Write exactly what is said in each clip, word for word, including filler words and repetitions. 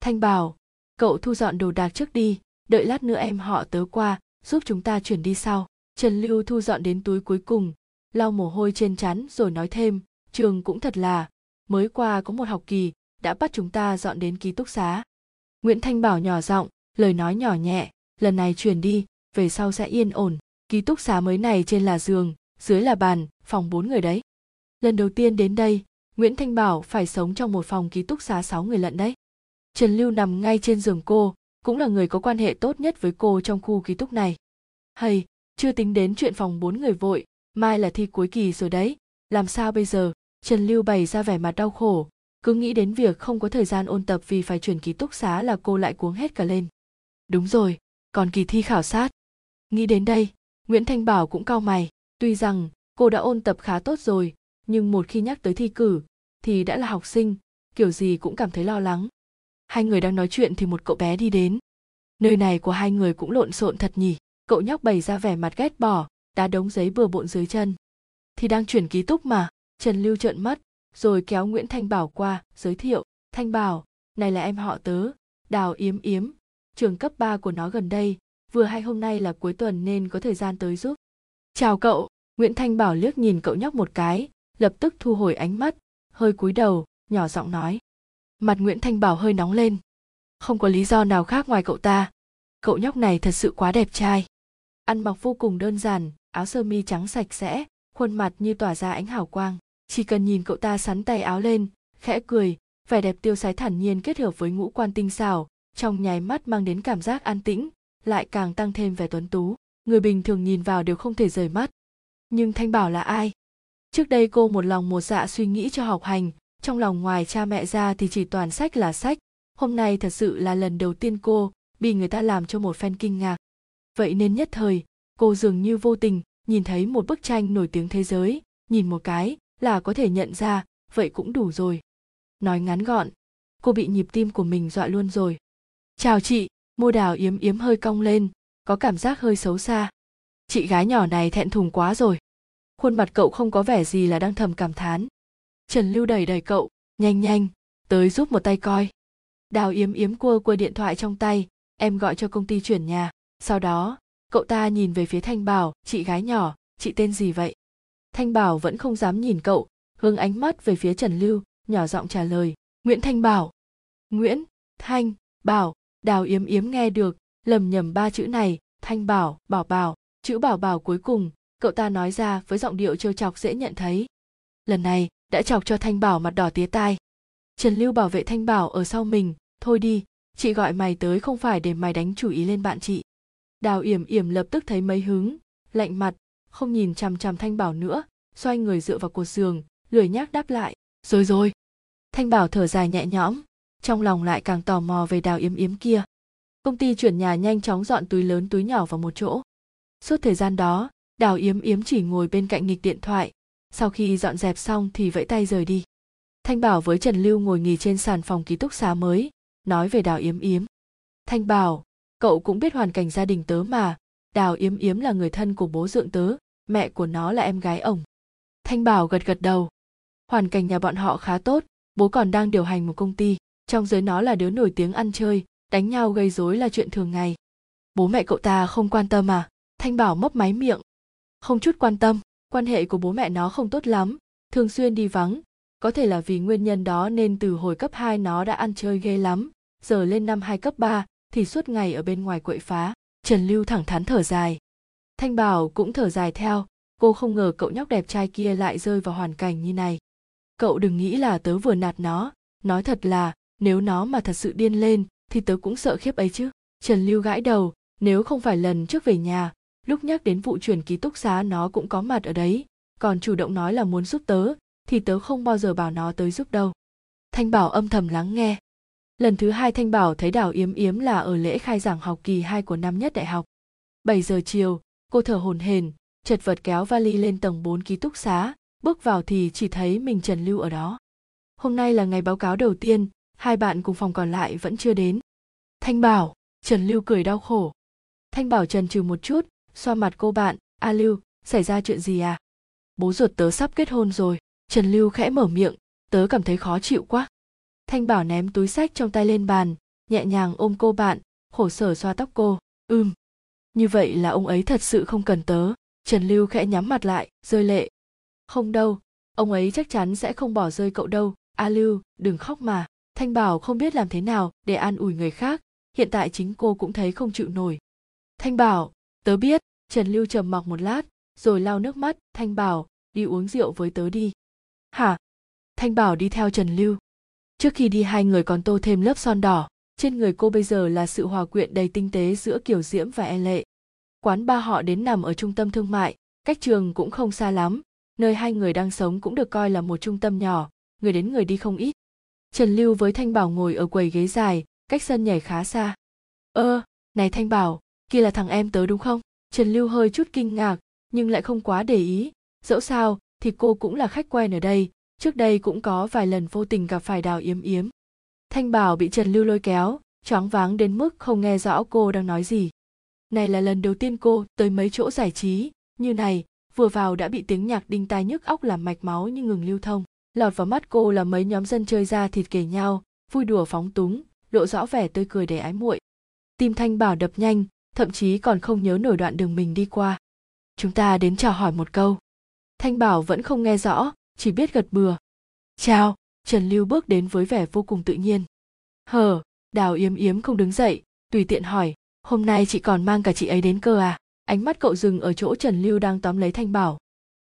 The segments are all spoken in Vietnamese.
Thanh Bảo, cậu thu dọn đồ đạc trước đi, đợi lát nữa em họ tớ qua, giúp chúng ta chuyển đi sau. Trần Lựu thu dọn đến túi cuối cùng, lau mồ hôi trên trán rồi nói thêm, trường cũng thật là, mới qua có một học kỳ, đã bắt chúng ta dọn đến ký túc xá. Nguyễn Thanh Bảo nhỏ giọng, lời nói nhỏ nhẹ, lần này chuyển đi, về sau sẽ yên ổn. Ký túc xá mới này trên là giường, dưới là bàn, phòng bốn người đấy. Lần đầu tiên đến đây, Nguyễn Thanh Bảo phải sống trong một phòng ký túc xá sáu người lận đấy. Trần Lựu nằm ngay trên giường cô, cũng là người có quan hệ tốt nhất với cô trong khu ký túc này. Hay, chưa tính đến chuyện phòng bốn người vội, mai là thi cuối kỳ rồi đấy, làm sao bây giờ? Trần Lựu bày ra vẻ mặt đau khổ, cứ nghĩ đến việc không có thời gian ôn tập vì phải chuyển ký túc xá là cô lại cuống hết cả lên. Đúng rồi, còn kỳ thi khảo sát. Nghĩ đến đây, Nguyễn Thanh Bảo cũng cau mày, tuy rằng cô đã ôn tập khá tốt rồi, nhưng một khi nhắc tới thi cử thì đã là học sinh, kiểu gì cũng cảm thấy lo lắng. Hai người đang nói chuyện thì một cậu bé đi đến. Nơi này của hai người cũng lộn xộn thật nhỉ, cậu nhóc bày ra vẻ mặt ghét bỏ, đá đống giấy bừa bộn dưới chân. Thì đang chuyển ký túc mà. Trần Lựu trợn mắt, rồi kéo Nguyễn Thanh Bảo qua, giới thiệu. Thanh Bảo, này là em họ tớ, Đào Yểm Yểm, trường cấp ba của nó gần đây, vừa hay hôm nay là cuối tuần nên có thời gian tới giúp. Chào cậu, Nguyễn Thanh Bảo liếc nhìn cậu nhóc một cái, lập tức thu hồi ánh mắt, hơi cúi đầu, nhỏ giọng nói. Mặt Nguyễn Thanh Bảo hơi nóng lên. Không có lý do nào khác ngoài cậu ta. Cậu nhóc này thật sự quá đẹp trai. Ăn mặc vô cùng đơn giản, áo sơ mi trắng sạch sẽ, khuôn mặt như tỏa ra ánh hào quang. Chỉ cần nhìn cậu ta xắn tay áo lên, khẽ cười, vẻ đẹp tiêu sái thản nhiên kết hợp với ngũ quan tinh xảo, trong nháy mắt mang đến cảm giác an tĩnh, lại càng tăng thêm vẻ tuấn tú. Người bình thường nhìn vào đều không thể rời mắt. Nhưng Thanh Bảo là ai? Trước đây cô một lòng một dạ suy nghĩ cho học hành, trong lòng ngoài cha mẹ ra thì chỉ toàn sách là sách. Hôm nay thật sự là lần đầu tiên cô bị người ta làm cho một phen kinh ngạc. Vậy nên nhất thời, cô dường như vô tình nhìn thấy một bức tranh nổi tiếng thế giới, nhìn một cái là có thể nhận ra, vậy cũng đủ rồi. Nói ngắn gọn, cô bị nhịp tim của mình dọa luôn rồi. Chào chị, môi Đào Yểm Yểm hơi cong lên, có cảm giác hơi xấu xa. Chị gái nhỏ này thẹn thùng quá rồi. Khuôn mặt cậu không có vẻ gì là đang thầm cảm thán. Trần Lựu đẩy đẩy cậu, nhanh nhanh, tới giúp một tay coi. Đào Yểm Yểm cua cua điện thoại trong tay, em gọi cho công ty chuyển nhà. Sau đó, cậu ta nhìn về phía Thanh Bảo, chị gái nhỏ, chị tên gì vậy? Thanh Bảo vẫn không dám nhìn cậu, hướng ánh mắt về phía Trần Lựu, nhỏ giọng trả lời, Nguyễn Thanh Bảo. Nguyễn, Thanh, Bảo, Đào Yểm Yểm nghe được, lầm nhầm ba chữ này, Thanh Bảo, Bảo Bảo, chữ Bảo Bảo cuối cùng, cậu ta nói ra với giọng điệu trêu chọc dễ nhận thấy. Lần này, đã chọc cho Thanh Bảo mặt đỏ tía tai. Trần Lựu bảo vệ Thanh Bảo ở sau mình, thôi đi, chị gọi mày tới không phải để mày đánh chủ ý lên bạn chị. Đào Yểm Yểm lập tức thấy mấy hứng, lạnh mặt, không nhìn chằm chằm Thanh Bảo nữa, xoay người dựa vào cột giường, lười nhác đáp lại, rồi rồi. Thanh Bảo thở dài nhẹ nhõm, trong lòng lại càng tò mò về Đào Yểm Yểm kia. Công ty chuyển nhà nhanh chóng dọn túi lớn túi nhỏ vào một chỗ. Suốt thời gian đó, Đào Yểm Yểm chỉ ngồi bên cạnh nghịch điện thoại, sau khi dọn dẹp xong thì vẫy tay rời đi. Thanh Bảo với Trần Lựu ngồi nghỉ trên sàn phòng ký túc xá mới, nói về Đào Yểm Yểm. Thanh Bảo, cậu cũng biết hoàn cảnh gia đình tớ mà, Đào Yểm Yểm là người thân của bố dượng tớ, mẹ của nó là em gái ổng. Thanh Bảo gật gật đầu. Hoàn cảnh nhà bọn họ khá tốt, bố còn đang điều hành một công ty, trong giới nó là đứa nổi tiếng ăn chơi, đánh nhau gây rối là chuyện thường ngày. Bố mẹ cậu ta không quan tâm à? Thanh Bảo mấp máy miệng. Không chút quan tâm, quan hệ của bố mẹ nó không tốt lắm, thường xuyên đi vắng, có thể là vì nguyên nhân đó nên từ hồi cấp hai nó đã ăn chơi ghê lắm, giờ lên năm hai cấp ba thì suốt ngày ở bên ngoài quậy phá. Trần Lựu thẳng thắn thở dài. Thanh Bảo cũng thở dài theo, cô không ngờ cậu nhóc đẹp trai kia lại rơi vào hoàn cảnh như này. Cậu đừng nghĩ là tớ vừa nạt nó, nói thật là nếu nó mà thật sự điên lên thì tớ cũng sợ khiếp ấy chứ. Trần Lựu gãi đầu, nếu không phải lần trước về nhà, lúc nhắc đến vụ chuyển ký túc xá nó cũng có mặt ở đấy, còn chủ động nói là muốn giúp tớ, thì tớ không bao giờ bảo nó tới giúp đâu. Thanh Bảo âm thầm lắng nghe. Lần thứ hai Thanh Bảo thấy Đào Yểm Yểm là ở lễ khai giảng học kỳ hai của năm nhất đại học. bảy giờ chiều, cô thở hổn hển, chật vật kéo vali lên tầng bốn ký túc xá, bước vào thì chỉ thấy mình Trần Lựu ở đó. Hôm nay là ngày báo cáo đầu tiên, hai bạn cùng phòng còn lại vẫn chưa đến. Thanh Bảo, Trần Lựu cười đau khổ. Thanh Bảo chần chừ một chút, xoa mặt cô bạn, "A Lựu, xảy ra chuyện gì à?" "Bố ruột tớ sắp kết hôn rồi." Trần Lựu khẽ mở miệng, "Tớ cảm thấy khó chịu quá." Thanh Bảo ném túi sách trong tay lên bàn, nhẹ nhàng ôm cô bạn, khổ sở xoa tóc cô. Ừm, như vậy là ông ấy thật sự không cần tớ. Trần Lựu khẽ nhắm mặt lại, rơi lệ. Không đâu, ông ấy chắc chắn sẽ không bỏ rơi cậu đâu. A Lựu, đừng khóc mà. Thanh Bảo không biết làm thế nào để an ủi người khác, hiện tại chính cô cũng thấy không chịu nổi. Thanh Bảo, tớ biết. Trần Lựu trầm mặc một lát, rồi lau nước mắt. Thanh Bảo, đi uống rượu với tớ đi. Hả? Thanh Bảo đi theo Trần Lựu. Trước khi đi hai người còn tô thêm lớp son đỏ. Trên người cô bây giờ là sự hòa quyện đầy tinh tế giữa kiểu diễm và e lệ. Quán ba họ đến nằm ở trung tâm thương mại, cách trường cũng không xa lắm. Nơi hai người đang sống cũng được coi là một trung tâm nhỏ, người đến người đi không ít. Trần Lựu với Thanh Bảo ngồi ở quầy ghế dài, cách sân nhảy khá xa. Ơ, này Thanh Bảo, kia là thằng em tớ đúng không? Trần Lựu hơi chút kinh ngạc, nhưng lại không quá để ý. Dẫu sao, thì cô cũng là khách quen ở đây, trước đây cũng có vài lần vô tình gặp phải Đào Yểm Yểm. Thanh Bảo bị Trần Lựu lôi kéo, choáng váng đến mức không nghe rõ cô đang nói gì. Này là lần đầu tiên cô tới mấy chỗ giải trí như này, vừa vào đã bị tiếng nhạc đinh tai nhức óc làm mạch máu như ngừng lưu thông. Lọt vào mắt cô là mấy nhóm dân chơi da thịt kề nhau, vui đùa phóng túng, lộ rõ vẻ tươi cười đầy ái muội. Tim Thanh Bảo đập nhanh, thậm chí còn không nhớ nổi đoạn đường mình đi qua. Chúng ta đến chào hỏi một câu. Thanh Bảo vẫn không nghe rõ, chỉ biết gật bừa. Chào. Trần Lựu bước đến với vẻ vô cùng tự nhiên. Hờ, Đào Yểm Yểm không đứng dậy, tùy tiện hỏi, hôm nay chị còn mang cả chị ấy đến cơ à? Ánh mắt cậu dừng ở chỗ Trần Lựu đang tóm lấy Thanh Bảo.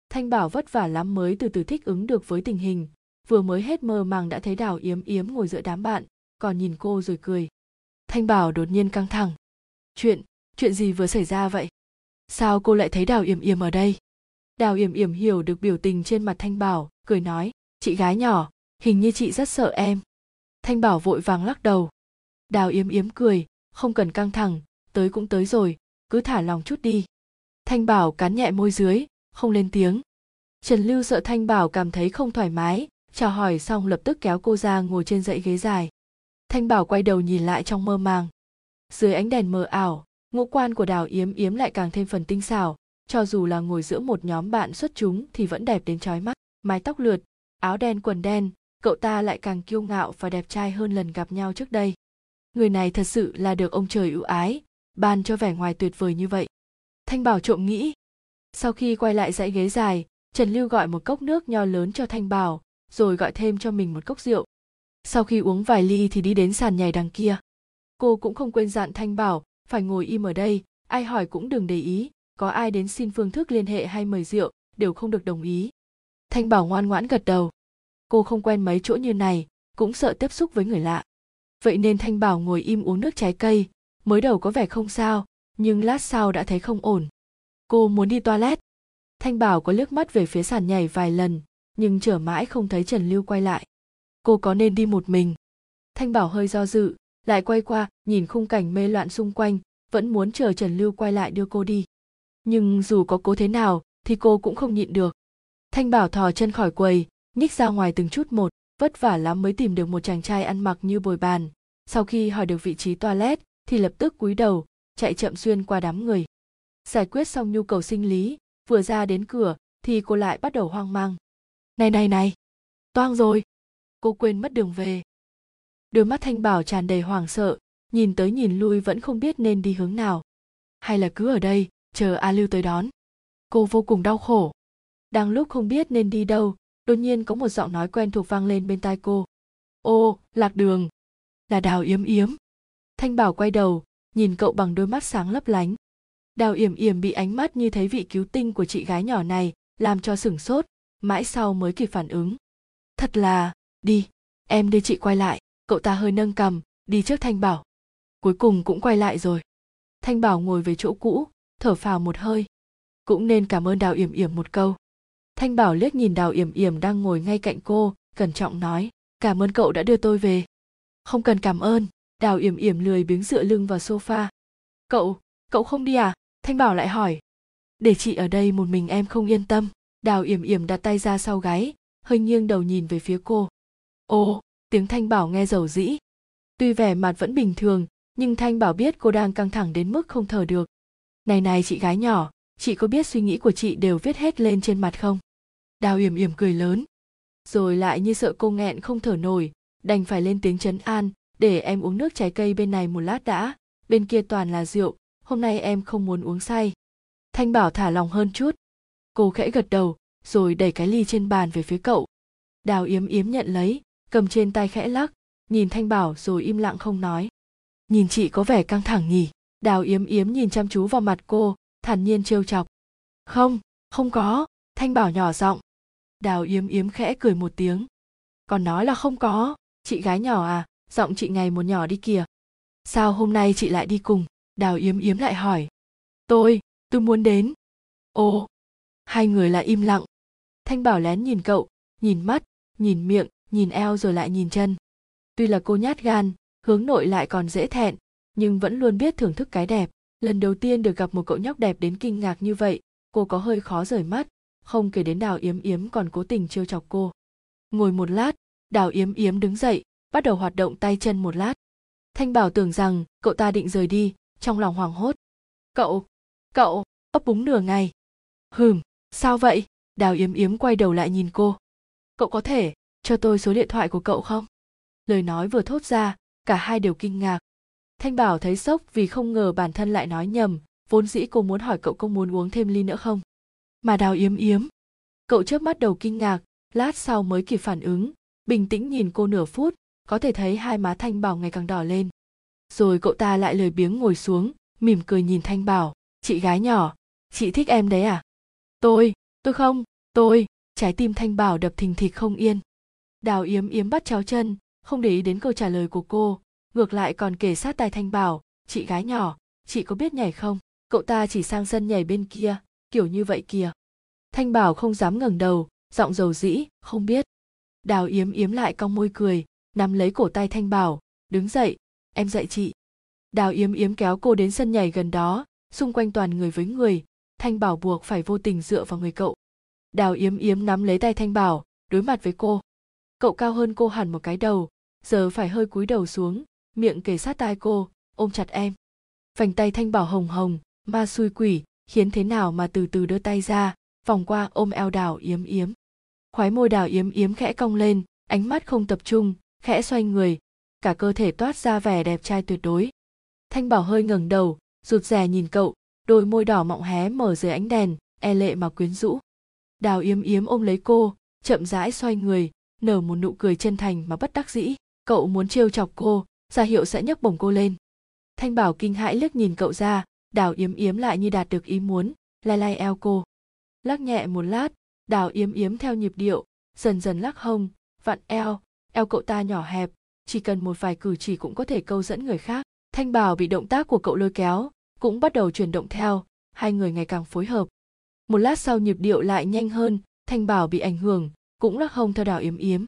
Thanh Bảo vất vả lắm mới từ từ thích ứng được với tình hình, vừa mới hết mơ màng đã thấy Đào Yểm Yểm ngồi giữa đám bạn, còn nhìn cô rồi cười. Thanh Bảo đột nhiên căng thẳng. Chuyện, chuyện gì vừa xảy ra vậy? Sao cô lại thấy Đào Yểm Yểm ở đây? Đào Yểm Yểm hiểu được biểu tình trên mặt Thanh Bảo, cười nói, chị gái nhỏ, hình như chị rất sợ em. Thanh Bảo vội vàng lắc đầu. Đào Yểm Yểm cười, không cần căng thẳng, tới cũng tới rồi, cứ thả lòng chút đi. Thanh Bảo cắn nhẹ môi dưới, không lên tiếng. Trần Lựu sợ Thanh Bảo cảm thấy không thoải mái, chào hỏi xong lập tức kéo cô ra ngồi trên dãy ghế dài. Thanh Bảo quay đầu nhìn lại trong mơ màng. Dưới ánh đèn mờ ảo, ngũ quan của Đào Yểm Yểm lại càng thêm phần tinh xảo, cho dù là ngồi giữa một nhóm bạn xuất chúng thì vẫn đẹp đến chói mắt. Mái tóc lượt, áo đen quần đen, cậu ta lại càng kiêu ngạo và đẹp trai hơn lần gặp nhau trước đây. Người này thật sự là được ông trời ưu ái, ban cho vẻ ngoài tuyệt vời như vậy. Thanh Bảo trộm nghĩ. Sau khi quay lại dãy ghế dài, Trần Lựu gọi một cốc nước nho lớn cho Thanh Bảo, rồi gọi thêm cho mình một cốc rượu. Sau khi uống vài ly thì đi đến sàn nhảy đằng kia. Cô cũng không quên dặn Thanh Bảo phải ngồi im ở đây, ai hỏi cũng đừng để ý, có ai đến xin phương thức liên hệ hay mời rượu đều không được đồng ý. Thanh Bảo ngoan ngoãn gật đầu. Cô không quen mấy chỗ như này, cũng sợ tiếp xúc với người lạ. Vậy nên Thanh Bảo ngồi im uống nước trái cây, mới đầu có vẻ không sao, nhưng lát sau đã thấy không ổn. Cô muốn đi toilet. Thanh Bảo có liếc mắt về phía sàn nhảy vài lần, nhưng chờ mãi không thấy Trần Lựu quay lại. Cô có nên đi một mình? Thanh Bảo hơi do dự, lại quay qua, nhìn khung cảnh mê loạn xung quanh, vẫn muốn chờ Trần Lựu quay lại đưa cô đi. Nhưng dù có cố thế nào, thì cô cũng không nhịn được. Thanh Bảo thò chân khỏi quầy, nhích ra ngoài từng chút một, vất vả lắm mới tìm được một chàng trai ăn mặc như bồi bàn. Sau khi hỏi được vị trí toilet, thì lập tức cúi đầu, chạy chậm xuyên qua đám người. Giải quyết xong nhu cầu sinh lý, vừa ra đến cửa, thì cô lại bắt đầu hoang mang. Này này này, toang rồi, cô quên mất đường về. Đôi mắt Thanh Bảo tràn đầy hoảng sợ, nhìn tới nhìn lui vẫn không biết nên đi hướng nào. Hay là cứ ở đây, chờ A Lựu tới đón. Cô vô cùng đau khổ. Đang lúc không biết nên đi đâu, đột nhiên có một giọng nói quen thuộc vang lên bên tai cô. Ô, lạc đường. Là Đào Yểm Yểm. Thanh Bảo quay đầu, nhìn cậu bằng đôi mắt sáng lấp lánh. Đào Yểm Yểm bị ánh mắt như thấy vị cứu tinh của chị gái nhỏ này làm cho sửng sốt, mãi sau mới kịp phản ứng. Thật là, đi, em đưa chị quay lại. Cậu ta hơi nâng cằm, đi trước Thanh Bảo. Cuối cùng cũng quay lại rồi. Thanh Bảo ngồi về chỗ cũ, thở phào một hơi. Cũng nên cảm ơn Đào Yểm Yểm một câu. Thanh Bảo liếc nhìn Đào Yểm Yểm đang ngồi ngay cạnh cô, cẩn trọng nói, cảm ơn cậu đã đưa tôi về. Không cần cảm ơn, Đào Yểm Yểm lười biếng dựa lưng vào sofa. Cậu, cậu không đi à? Thanh Bảo lại hỏi. Để chị ở đây một mình em không yên tâm. Đào Yểm Yểm đặt tay ra sau gáy, hơi nghiêng đầu nhìn về phía cô. Ồ, tiếng Thanh Bảo nghe rầu rĩ. Tuy vẻ mặt vẫn bình thường, nhưng Thanh Bảo biết cô đang căng thẳng đến mức không thở được. Này này chị gái nhỏ, chị có biết suy nghĩ của chị đều viết hết lên trên mặt không? Đào Yểm Yểm cười lớn, rồi lại như sợ cô nghẹn không thở nổi, đành phải lên tiếng trấn an, Để em uống nước trái cây bên này một lát đã, bên kia toàn là rượu, hôm nay em không muốn uống say. Thanh Bảo thả lòng hơn chút. Cô khẽ gật đầu, rồi đẩy cái ly trên bàn về phía cậu. Đào Yểm Yểm nhận lấy, cầm trên tay khẽ lắc, nhìn Thanh Bảo rồi im lặng không nói. Nhìn chị có vẻ căng thẳng nhỉ? Đào Yểm Yểm nhìn chăm chú vào mặt cô, thản nhiên trêu chọc. Không, không có, Thanh Bảo nhỏ giọng. Đào Yểm Yểm khẽ cười một tiếng. Còn nói là không có, chị gái nhỏ à, giọng chị ngày một nhỏ đi kìa. Sao hôm nay chị lại đi cùng? Đào Yểm Yểm lại hỏi. Tôi, tôi muốn đến. Ồ, hai người lại im lặng. Thanh Bảo lén nhìn cậu, nhìn mắt, nhìn miệng, nhìn eo rồi lại nhìn chân. Tuy là cô nhát gan, hướng nội lại còn dễ thẹn, nhưng vẫn luôn biết thưởng thức cái đẹp. Lần đầu tiên được gặp một cậu nhóc đẹp đến kinh ngạc như vậy, cô có hơi khó rời mắt, không kể đến Đào Yểm Yểm còn cố tình trêu chọc cô. Ngồi một lát, Đào Yểm Yểm đứng dậy, bắt đầu hoạt động tay chân một lát. Thanh Bảo tưởng rằng cậu ta định rời đi, trong lòng hoảng hốt. Cậu, cậu, ấp úng nửa ngày. Hừm, sao vậy? Đào Yểm Yểm quay đầu lại nhìn cô. Cậu có thể cho tôi số điện thoại của cậu không? Lời nói vừa thốt ra, cả hai đều kinh ngạc. Thanh Bảo thấy sốc vì không ngờ bản thân lại nói nhầm, vốn dĩ cô muốn hỏi cậu có muốn uống thêm ly nữa không. Mà Đào Yểm Yểm, cậu chớp mắt đầu kinh ngạc, lát sau mới kịp phản ứng, bình tĩnh nhìn cô nửa phút, có thể thấy hai má Thanh Bảo ngày càng đỏ lên. Rồi cậu ta lại lười biếng ngồi xuống, mỉm cười nhìn Thanh Bảo, chị gái nhỏ, chị thích em đấy à? Tôi, tôi không, tôi, trái tim Thanh Bảo đập thình thịch không yên. Đào Yểm Yểm bắt chéo chân, không để ý đến câu trả lời của cô, ngược lại còn kể sát tai Thanh Bảo, chị gái nhỏ, chị có biết nhảy không? Cậu ta chỉ sang sân nhảy bên kia, kiểu như vậy kìa. Thanh Bảo không dám ngẩng đầu, giọng dầu dĩ, không biết. Đào Yểm Yểm lại cong môi cười, nắm lấy cổ tay Thanh Bảo, đứng dậy, em dạy chị. Đào Yểm Yểm kéo cô đến sân nhảy gần đó, xung quanh toàn người với người, Thanh Bảo buộc phải vô tình dựa vào người cậu. Đào Yểm Yểm nắm lấy tay Thanh Bảo, đối mặt với cô. Cậu cao hơn cô hẳn một cái đầu, giờ phải hơi cúi đầu xuống, miệng kề sát tai cô, ôm chặt em. Vành tay Thanh Bảo hồng hồng, ma xui quỷ, khiến thế nào mà từ từ đưa tay ra, vòng qua ôm eo Đào Yểm Yểm. Khóe môi Đào Yểm Yểm khẽ cong lên, ánh mắt không tập trung, khẽ xoay người, cả cơ thể toát ra vẻ đẹp trai tuyệt đối. Thanh Bảo hơi ngẩng đầu, rụt rè nhìn cậu, đôi môi đỏ mọng hé mở dưới ánh đèn, e lệ mà quyến rũ. Đào Yểm Yểm ôm lấy cô, chậm rãi xoay người, nở một nụ cười chân thành mà bất đắc dĩ. Cậu muốn trêu chọc cô, ra hiệu sẽ nhấc bổng cô lên. Thanh Bảo kinh hãi liếc nhìn cậu ra, Đào Yểm Yểm lại như đạt được ý muốn, lai lai eo cô. Lắc nhẹ một lát, Đào Yểm Yểm theo nhịp điệu, dần dần lắc hông, vặn eo, eo cậu ta nhỏ hẹp, chỉ cần một vài cử chỉ cũng có thể câu dẫn người khác. Thanh Bảo bị động tác của cậu lôi kéo, cũng bắt đầu chuyển động theo, hai người ngày càng phối hợp. Một lát sau nhịp điệu lại nhanh hơn, Thanh Bảo bị ảnh hưởng, cũng lắc hông theo Đào Yểm Yểm.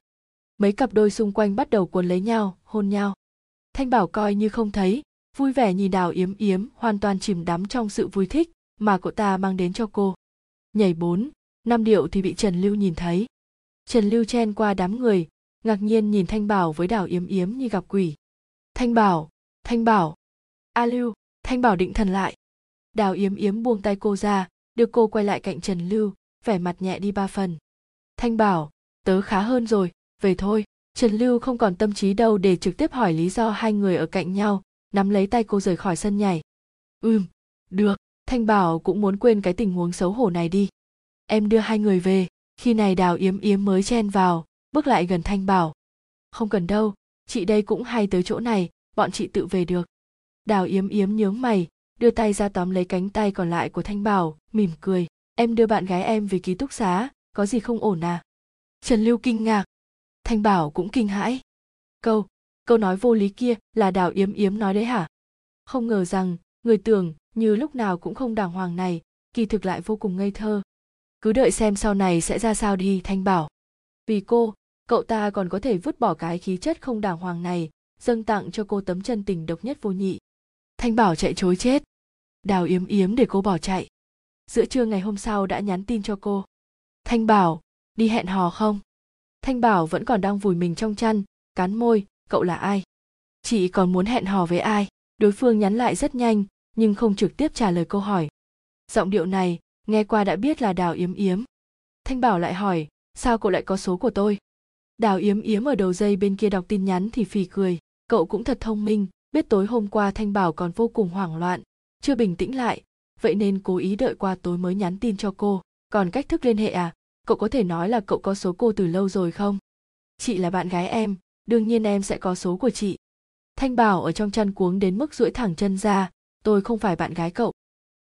Mấy cặp đôi xung quanh bắt đầu cuốn lấy nhau, hôn nhau. Thanh Bảo coi như không thấy, vui vẻ nhìn Đào Yểm Yểm hoàn toàn chìm đắm trong sự vui thích mà cậu ta mang đến cho cô. Nhảy bốn, năm điệu thì bị Trần Lựu nhìn thấy. Trần Lựu chen qua đám người, ngạc nhiên nhìn Thanh Bảo với Đào Yểm Yểm như gặp quỷ. Thanh Bảo, Thanh Bảo, A Lựu, Thanh Bảo định thần lại. Đào Yểm Yểm buông tay cô ra, đưa cô quay lại cạnh Trần Lựu, vẻ mặt nhẹ đi ba phần. Thanh Bảo, tớ khá hơn rồi, về thôi. Trần Lựu không còn tâm trí đâu để trực tiếp hỏi lý do hai người ở cạnh nhau, nắm lấy tay cô rời khỏi sân nhảy. Ừm, được, Thanh Bảo cũng muốn quên cái tình huống xấu hổ này đi. Em đưa hai người về, khi này Đào Yểm Yểm mới chen vào, bước lại gần Thanh Bảo. Không cần đâu, chị đây cũng hay tới chỗ này, bọn chị tự về được. Đào Yểm Yểm nhướng mày, đưa tay ra tóm lấy cánh tay còn lại của Thanh Bảo, mỉm cười. Em đưa bạn gái em về ký túc xá, có gì không ổn à? Trần Lựu kinh ngạc. Thanh Bảo cũng kinh hãi. Câu, câu nói vô lý kia là Đào Yểm Yểm nói đấy hả? Không ngờ rằng, người tưởng như lúc nào cũng không đàng hoàng này, kỳ thực lại vô cùng ngây thơ. Cứ đợi xem sau này sẽ ra sao đi Thanh Bảo. Vì cô, cậu ta còn có thể vứt bỏ cái khí chất không đàng hoàng này, dâng tặng cho cô tấm chân tình độc nhất vô nhị. Thanh Bảo chạy trối chết. Đào Yểm Yểm để cô bỏ chạy. Giữa trưa ngày hôm sau đã nhắn tin cho cô. Thanh Bảo, đi hẹn hò không? Thanh Bảo vẫn còn đang vùi mình trong chăn, cắn môi, cậu là ai? Chị còn muốn hẹn hò với ai? Đối phương nhắn lại rất nhanh, nhưng không trực tiếp trả lời câu hỏi. Giọng điệu này, nghe qua đã biết là Đào Yểm Yểm. Thanh Bảo lại hỏi, sao cậu lại có số của tôi? Đào Yểm Yểm ở đầu dây bên kia đọc tin nhắn thì phì cười. Cậu cũng thật thông minh, biết tối hôm qua Thanh Bảo còn vô cùng hoảng loạn, chưa bình tĩnh lại, vậy nên cố ý đợi qua tối mới nhắn tin cho cô. Còn cách thức liên hệ à? Cậu có thể nói là cậu có số cô từ lâu rồi không? Chị là bạn gái em, đương nhiên em sẽ có số của chị. Thanh Bảo ở trong chăn cuống đến mức duỗi thẳng chân ra, tôi không phải bạn gái cậu.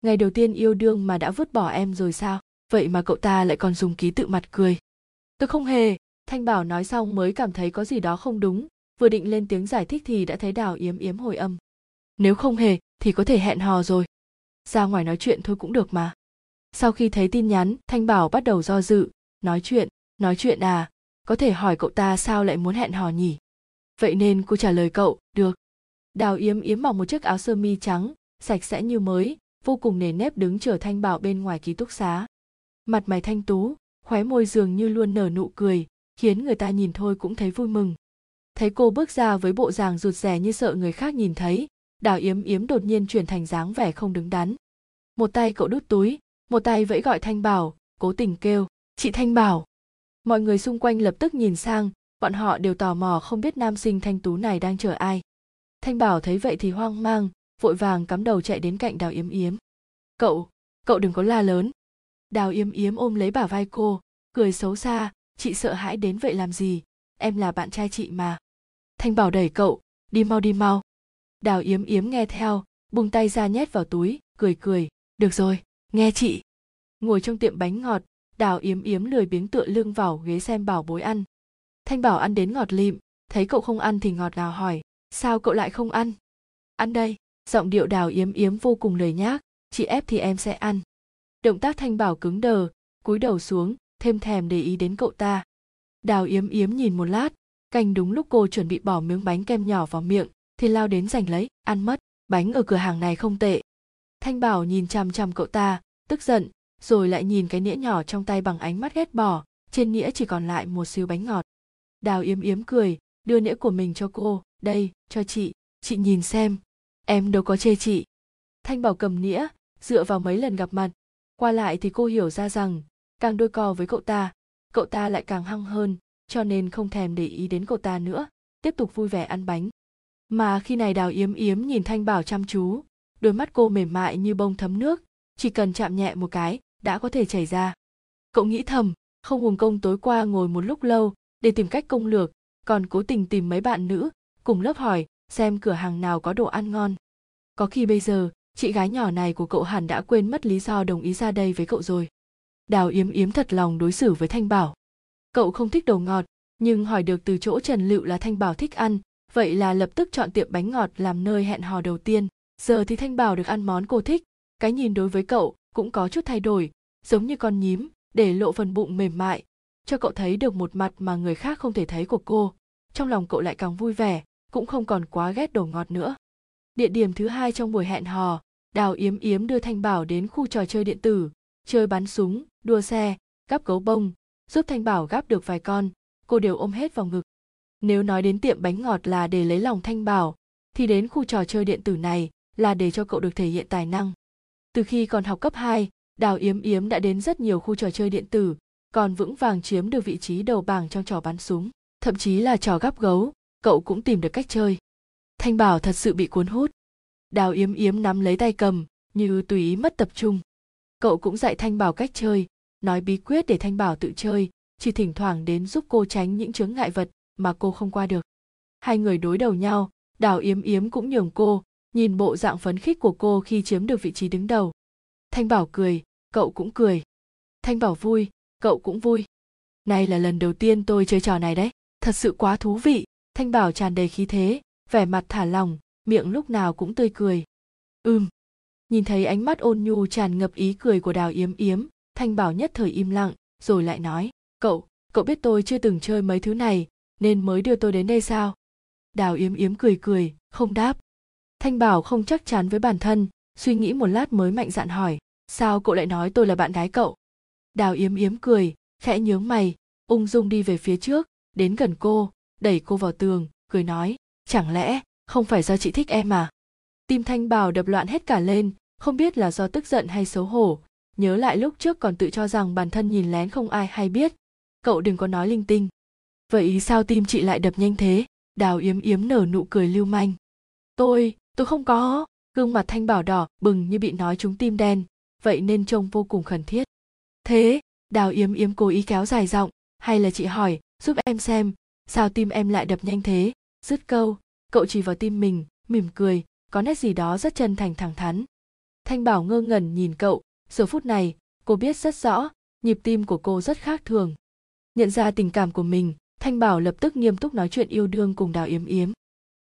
Ngày đầu tiên yêu đương mà đã vứt bỏ em rồi sao? Vậy mà cậu ta lại còn dùng ký tự mặt cười. Tôi không hề, Thanh Bảo nói xong mới cảm thấy có gì đó không đúng, vừa định lên tiếng giải thích thì đã thấy Đào Yểm Yểm hồi âm. Nếu không hề thì có thể hẹn hò rồi. Ra ngoài nói chuyện thôi cũng được mà. Sau khi thấy tin nhắn, Thanh Bảo bắt đầu do dự, nói chuyện, nói chuyện à, có thể hỏi cậu ta sao lại muốn hẹn hò nhỉ? Vậy nên cô trả lời cậu, được. Đào Yểm Yểm mặc một chiếc áo sơ mi trắng, sạch sẽ như mới, vô cùng nề nếp đứng chờ Thanh Bảo bên ngoài ký túc xá. Mặt mày thanh tú, khóe môi dường như luôn nở nụ cười, khiến người ta nhìn thôi cũng thấy vui mừng. Thấy cô bước ra với bộ dạng rụt rè như sợ người khác nhìn thấy, Đào Yểm Yểm đột nhiên chuyển thành dáng vẻ không đứng đắn. Một tay cậu đút túi, một tay vẫy gọi Thanh Bảo, cố tình kêu, chị Thanh Bảo. Mọi người xung quanh lập tức nhìn sang, bọn họ đều tò mò không biết nam sinh thanh tú này đang chờ ai. Thanh Bảo thấy vậy thì hoang mang, vội vàng cắm đầu chạy đến cạnh Đào Yểm Yểm. Cậu, cậu đừng có la lớn. Đào Yểm Yểm ôm lấy bả vai cô, cười xấu xa, chị sợ hãi đến vậy làm gì, em là bạn trai chị mà. Thanh Bảo đẩy cậu, đi mau đi mau. Đào Yểm Yểm nghe theo, bung tay ra nhét vào túi, cười cười, được rồi, nghe chị. Ngồi trong tiệm bánh ngọt, Đào Yểm Yểm lười biếng tựa lưng vào ghế xem Bảo bối ăn. Thanh Bảo ăn đến ngọt lịm, thấy cậu không ăn thì ngọt ngào hỏi, sao cậu lại không ăn? Ăn đây, giọng điệu Đào Yểm Yểm vô cùng lười nhác, chị ép thì em sẽ ăn. Động tác Thanh Bảo cứng đờ, cúi đầu xuống, thêm thèm để ý đến cậu ta. Đào Yểm Yểm nhìn một lát, canh đúng lúc cô chuẩn bị bỏ miếng bánh kem nhỏ vào miệng, thì lao đến giành lấy, ăn mất, bánh ở cửa hàng này không tệ. Thanh Bảo nhìn chằm chằm cậu ta, tức giận, rồi lại nhìn cái nĩa nhỏ trong tay bằng ánh mắt ghét bỏ, trên nĩa chỉ còn lại một xíu bánh ngọt. Đào Yểm Yểm cười, đưa nĩa của mình cho cô, đây, cho chị, chị nhìn xem, em đâu có chê chị. Thanh Bảo cầm nĩa, dựa vào mấy lần gặp mặt, qua lại thì cô hiểu ra rằng, càng đôi co với cậu ta, cậu ta lại càng hăng hơn, cho nên không thèm để ý đến cậu ta nữa, tiếp tục vui vẻ ăn bánh. Mà khi này Đào Yểm Yểm nhìn Thanh Bảo chăm chú, đôi mắt cô mềm mại như bông thấm nước, chỉ cần chạm nhẹ một cái, đã có thể chảy ra. Cậu nghĩ thầm, không uổng công tối qua ngồi một lúc lâu, để tìm cách công lược, còn cố tình tìm mấy bạn nữ, cùng lớp hỏi, xem cửa hàng nào có đồ ăn ngon. Có khi bây giờ, chị gái nhỏ này của cậu hẳn đã quên mất lý do đồng ý ra đây với cậu rồi. Đào Yểm Yểm thật lòng đối xử với Thanh Bảo. Cậu không thích đồ ngọt, nhưng hỏi được từ chỗ Trần Lựu là Thanh Bảo thích ăn, vậy là lập tức chọn tiệm bánh ngọt làm nơi hẹn hò đầu tiên. Giờ thì Thanh Bảo được ăn món cô thích, cái nhìn đối với cậu cũng có chút thay đổi, giống như con nhím, để lộ phần bụng mềm mại, cho cậu thấy được một mặt mà người khác không thể thấy của cô. Trong lòng cậu lại càng vui vẻ, cũng không còn quá ghét đồ ngọt nữa. Địa điểm thứ hai trong buổi hẹn hò, Đào Yểm Yểm đưa Thanh Bảo đến khu trò chơi điện tử, chơi bắn súng, đua xe, gắp gấu bông, giúp Thanh Bảo gắp được vài con, cô đều ôm hết vào ngực. Nếu nói đến tiệm bánh ngọt là để lấy lòng Thanh Bảo, thì đến khu trò chơi điện tử này là để cho cậu được thể hiện tài năng. Từ khi còn học cấp hai, Đào Yểm Yểm đã đến rất nhiều khu trò chơi điện tử, còn vững vàng chiếm được vị trí đầu bảng trong trò bắn súng, thậm chí là trò gắp gấu, cậu cũng tìm được cách chơi. Thanh Bảo thật sự bị cuốn hút. Đào Yểm Yểm nắm lấy tay cầm, như tùy ý mất tập trung. Cậu cũng dạy Thanh Bảo cách chơi, nói bí quyết để Thanh Bảo tự chơi, chỉ thỉnh thoảng đến giúp cô tránh những chướng ngại vật mà cô không qua được. Hai người đối đầu nhau, Đào Yểm Yểm cũng nhường cô, nhìn bộ dạng phấn khích của cô khi chiếm được vị trí đứng đầu. Thanh Bảo cười, cậu cũng cười. Thanh Bảo vui, cậu cũng vui. Này là lần đầu tiên tôi chơi trò này đấy, thật sự quá thú vị. Thanh Bảo tràn đầy khí thế, vẻ mặt thả lỏng, miệng lúc nào cũng tươi cười. Ừm. Nhìn thấy ánh mắt ôn nhu tràn ngập ý cười của Đào Yểm Yểm, Thanh Bảo nhất thời im lặng, rồi lại nói, cậu, cậu biết tôi chưa từng chơi mấy thứ này, nên mới đưa tôi đến đây sao? Đào Yểm Yểm cười cười, không đáp. Thanh Bảo không chắc chắn với bản thân, suy nghĩ một lát mới mạnh dạn hỏi, sao cậu lại nói tôi là bạn gái cậu? Đào Yểm Yểm cười, khẽ nhướng mày, ung dung đi về phía trước, đến gần cô, đẩy cô vào tường, cười nói, chẳng lẽ không phải do chị thích em à? Tim Thanh Bảo đập loạn hết cả lên, không biết là do tức giận hay xấu hổ, nhớ lại lúc trước còn tự cho rằng bản thân nhìn lén không ai hay biết. Cậu đừng có nói linh tinh. Vậy sao tim chị lại đập nhanh thế? Đào Yểm Yểm nở nụ cười lưu manh. Tôi, tôi không có. Gương mặt Thanh Bảo đỏ bừng như bị nói trúng tim đen, vậy nên trông vô cùng khẩn thiết. Thế, Đào Yểm Yểm cố ý kéo dài giọng, hay là chị hỏi, giúp em xem, sao tim em lại đập nhanh thế? Dứt câu, cậu chỉ vào tim mình, mỉm cười, có nét gì đó rất chân thành thẳng thắn. Thanh Bảo ngơ ngẩn nhìn cậu, giờ phút này, cô biết rất rõ, nhịp tim của cô rất khác thường. Nhận ra tình cảm của mình, Thanh Bảo lập tức nghiêm túc nói chuyện yêu đương cùng Đào Yểm Yểm.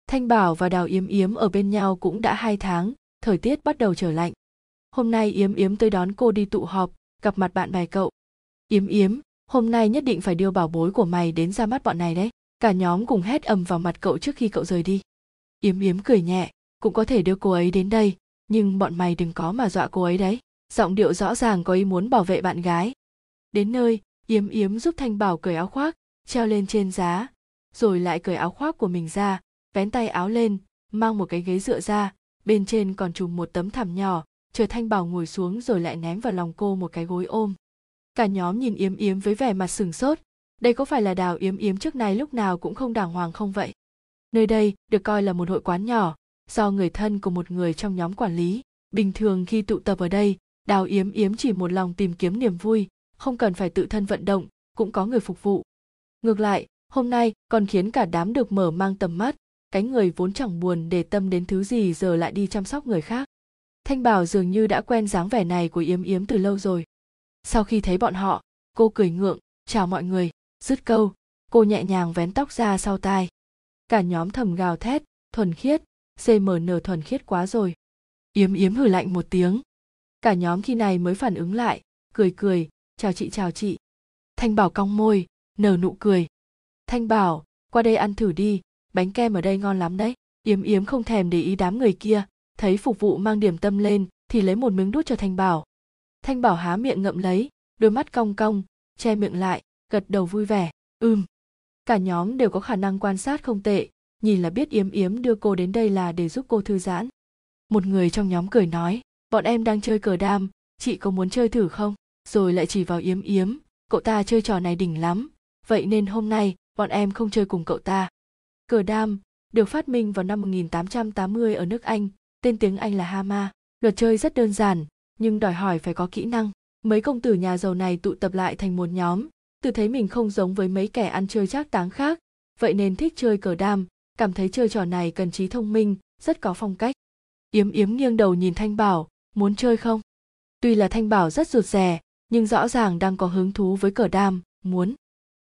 Thanh Bảo và Đào Yểm Yểm ở bên nhau cũng đã hai tháng, thời tiết bắt đầu trở lạnh. Hôm nay Yếm Yếm tới đón cô đi tụ họp, gặp mặt bạn bè cậu. Yếm Yếm, hôm nay nhất định phải đưa bảo bối của mày đến ra mắt bọn này đấy. Cả nhóm cùng hét ầm vào mặt cậu trước khi cậu rời đi. Yếm Yếm cười nhẹ, cũng có thể đưa cô ấy đến đây, nhưng bọn mày đừng có mà dọa cô ấy đấy. Giọng điệu rõ ràng có ý muốn bảo vệ bạn gái. Đến nơi, Yếm Yếm giúp Thanh Bảo cởi áo khoác, treo lên trên giá, rồi lại cởi áo khoác của mình ra, vén tay áo lên, mang một cái ghế dựa ra, bên trên còn trùm một tấm thảm nhỏ, chờ Thanh Bảo ngồi xuống rồi lại ném vào lòng cô một cái gối ôm. Cả nhóm nhìn Yếm Yếm với vẻ mặt sửng sốt, đây có phải là Đào Yểm Yểm trước này lúc nào cũng không đàng hoàng không vậy? Nơi đây được coi là một hội quán nhỏ, do người thân của một người trong nhóm quản lý. Bình thường khi tụ tập ở đây, Đào Yểm Yểm chỉ một lòng tìm kiếm niềm vui, không cần phải tự thân vận động, cũng có người phục vụ. Ngược lại, hôm nay còn khiến cả đám được mở mang tầm mắt, cái người vốn chẳng buồn để tâm đến thứ gì giờ lại đi chăm sóc người khác. Thanh Bảo dường như đã quen dáng vẻ này của Yếm Yếm từ lâu rồi. Sau khi thấy bọn họ, cô cười ngượng, chào mọi người, dứt câu, cô nhẹ nhàng vén tóc ra sau tai. Cả nhóm thầm gào thét, thuần khiết, xê em en thuần khiết quá rồi. Yếm Yếm hừ lạnh một tiếng. Cả nhóm khi này mới phản ứng lại, cười cười, chào chị chào chị. Thanh Bảo cong môi, nở nụ cười. Thanh Bảo, qua đây ăn thử đi, bánh kem ở đây ngon lắm đấy. Yếm Yếm không thèm để ý đám người kia. Thấy phục vụ mang điểm tâm lên thì lấy một miếng đút cho Thanh Bảo. Thanh Bảo há miệng ngậm lấy, đôi mắt cong cong, che miệng lại, gật đầu vui vẻ. Ừm. Cả nhóm đều có khả năng quan sát không tệ, nhìn là biết Yếm Yếm đưa cô đến đây là để giúp cô thư giãn. Một người trong nhóm cười nói, bọn em đang chơi cờ đam, chị có muốn chơi thử không? Rồi lại chỉ vào Yếm Yếm, cậu ta chơi trò này đỉnh lắm, vậy nên hôm nay bọn em không chơi cùng cậu ta. Cờ đam được phát minh vào năm một nghìn tám trăm tám mươi ở nước Anh. Tên tiếng Anh là Hama, luật chơi rất đơn giản, nhưng đòi hỏi phải có kỹ năng. Mấy công tử nhà giàu này tụ tập lại thành một nhóm, tự thấy mình không giống với mấy kẻ ăn chơi trác táng khác, vậy nên thích chơi cờ đam, cảm thấy chơi trò này cần trí thông minh, rất có phong cách. Yếm Yếm nghiêng đầu nhìn Thanh Bảo, muốn chơi không? Tuy là Thanh Bảo rất rụt rè, nhưng rõ ràng đang có hứng thú với cờ đam, muốn.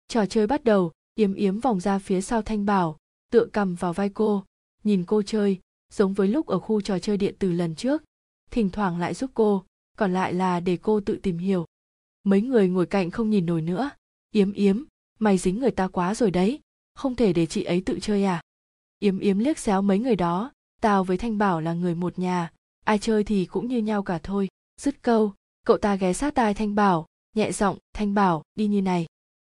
Trò chơi bắt đầu, Yếm Yếm vòng ra phía sau Thanh Bảo, tựa cằm vào vai cô, nhìn cô chơi. Giống với lúc ở khu trò chơi điện tử lần trước, thỉnh thoảng lại giúp cô, còn lại là để cô tự tìm hiểu. Mấy người ngồi cạnh không nhìn nổi nữa. Yếm Yếm, mày dính người ta quá rồi đấy, không thể để chị ấy tự chơi à? Yếm Yếm liếc xéo mấy người đó, tao với Thanh Bảo là người một nhà, ai chơi thì cũng như nhau cả thôi. Dứt câu, cậu ta ghé sát tai Thanh Bảo, nhẹ giọng, Thanh Bảo, đi như này.